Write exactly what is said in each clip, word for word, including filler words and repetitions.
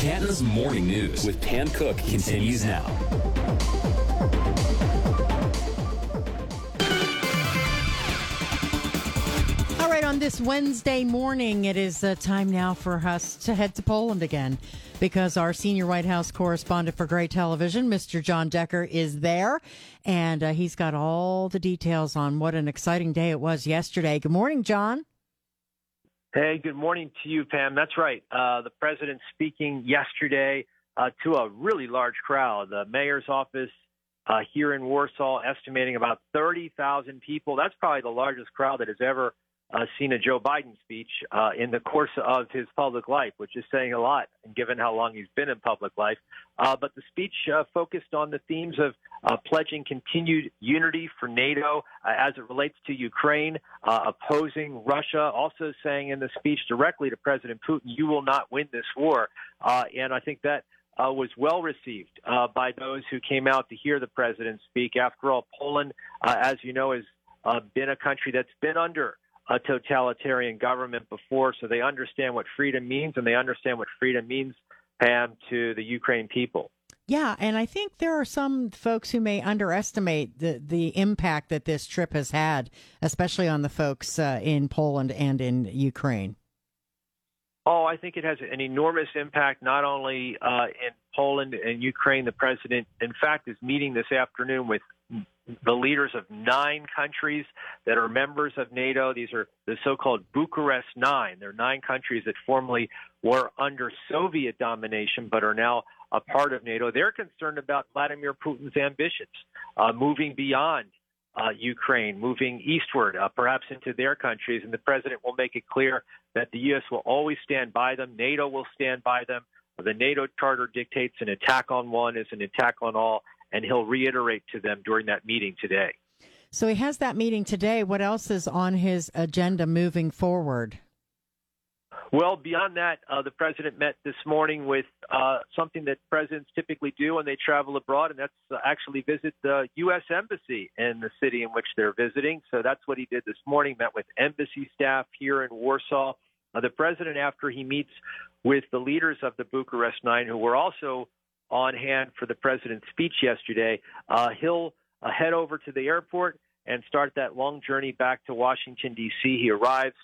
Canton's Morning News with Pam Cook continues now. All right, on this Wednesday morning, it is uh, time now for us to head to Poland again because our senior White House correspondent for Gray Television, Mister John Decker, is there, and uh, he's got all the details on what an exciting day it was yesterday. Good morning, John. Hey, good morning to you, Pam. That's right. Uh, the president speaking yesterday uh, to a really large crowd. The mayor's office uh, here in Warsaw estimating about thirty thousand people. That's probably the largest crowd that has ever uh, seen a Joe Biden speech uh, in the course of his public life, which is saying a lot given how long he's been in public life. Uh, but the speech uh, focused on the themes of uh, pledging continued unity for NATO uh, as it relates to Ukraine, uh, opposing Russia, also saying in the speech directly to President Putin, you will not win this war. Uh, and I think that uh, was well received uh, by those who came out to hear the president speak. After all, Poland, uh, as you know, has uh, been a country that's been under a totalitarian government before, so they understand what freedom means, and they understand what freedom means, Pam, to the Ukraine people. Yeah, and I think there are some folks who may underestimate the, the impact that this trip has had, especially on the folks uh, in Poland and in Ukraine. Oh, I think it has an enormous impact, not only uh, in Poland and Ukraine. The president, in fact, is meeting this afternoon with the leaders of nine countries that are members of NATO. These are the so-called Bucharest Nine. They're nine countries that formerly were under Soviet domination but are now a part of NATO. They're concerned about Vladimir Putin's ambitions, uh, moving beyond uh, Ukraine, moving eastward, uh, perhaps into their countries. And the president will make it clear that the U S will always stand by them. NATO will stand by them. The NATO Charter dictates an attack on one is an attack on all. And he'll reiterate to them during that meeting today. So he has that meeting today. What else is on his agenda moving forward? Well, beyond that, uh, the president met this morning with uh, something that presidents typically do when they travel abroad, and that's uh, actually visit the U S Embassy in the city in which they're visiting. So that's what he did this morning, met with embassy staff here in Warsaw. Uh, the president, after he meets with the leaders of the Bucharest Nine, who were also on hand for the president's speech yesterday, uh, he'll uh, head over to the airport and start that long journey back to Washington, D C. He arrives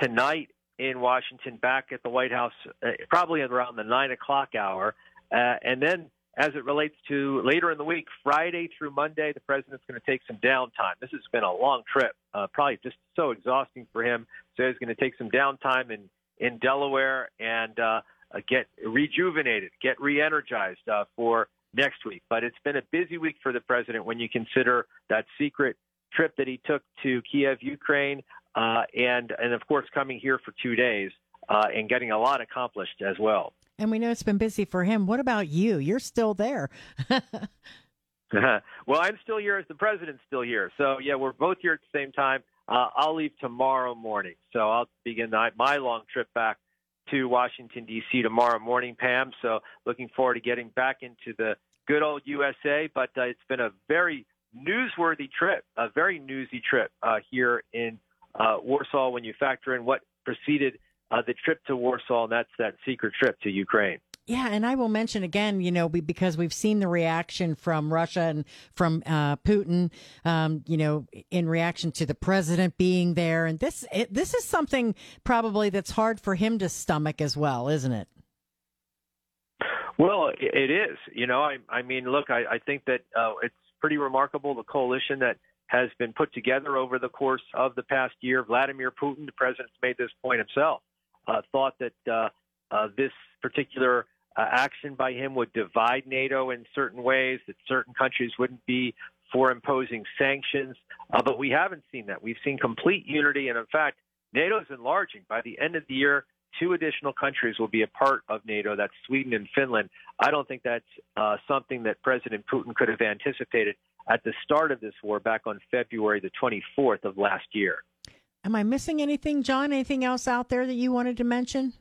tonight in Washington, back at the White House, uh, probably around the nine o'clock hour. Uh, and then as it relates to later in the week, Friday through Monday, the president's going to take some downtime. This has been a long trip, uh, probably just so exhausting for him. So he's going to take some downtime in, in Delaware and uh Uh, get rejuvenated, get re-energized uh, for next week. But it's been a busy week for the president when you consider that secret trip that he took to Kiev, Ukraine, uh, and, and of course, coming here for two days uh, and getting a lot accomplished as well. And we know it's been busy for him. What about you? You're still there. Well, I'm still here as the president's still here. So, yeah, we're both here at the same time. Uh, I'll leave tomorrow morning. So I'll begin the, my long trip back to Washington, D C tomorrow morning, Pam. So looking forward to getting back into the good old U S A. But uh, it's been a very newsworthy trip, a very newsy trip uh, here in uh, Warsaw when you factor in what preceded uh, the trip to Warsaw, and that's that secret trip to Ukraine. Yeah, and I will mention again, you know, we, because we've seen the reaction from Russia and from uh, Putin, um, you know, in reaction to the president being there. And this it, this is something probably that's hard for him to stomach as well, isn't it? Well, it is. You know, I, I mean, look, I, I think that uh, it's pretty remarkable, the coalition that has been put together over the course of the past year. Vladimir Putin, the president's made this point himself, uh, thought that uh, uh, this particular Uh, action by him would divide NATO in certain ways, that certain countries wouldn't be for imposing sanctions. Uh, but we haven't seen that. We've seen complete unity. And in fact, NATO is enlarging. By the end of the year, two additional countries will be a part of NATO. That's Sweden and Finland. I don't think that's uh, something that President Putin could have anticipated at the start of this war back on February the twenty-fourth of last year. Am I missing anything, John? Anything else out there that you wanted to mention?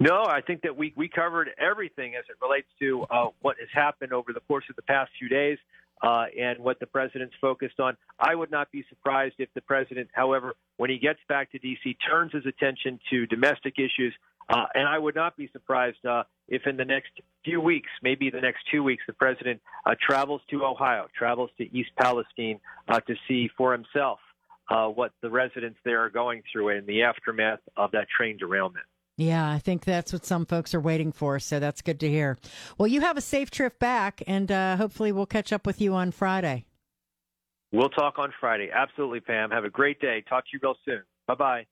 No, I think that we, we covered everything as it relates to uh, what has happened over the course of the past few days uh, and what the president's focused on. I would not be surprised if the president, however, when he gets back to D C, turns his attention to domestic issues. Uh, and I would not be surprised uh, if in the next few weeks, maybe the next two weeks, the president uh, travels to Ohio, travels to East Palestine uh, to see for himself uh, what the residents there are going through in the aftermath of that train derailment. Yeah, I think that's what some folks are waiting for, so that's good to hear. Well, you have a safe trip back, and uh, hopefully we'll catch up with you on Friday. We'll talk on Friday. Absolutely, Pam. Have a great day. Talk to you real soon. Bye-bye.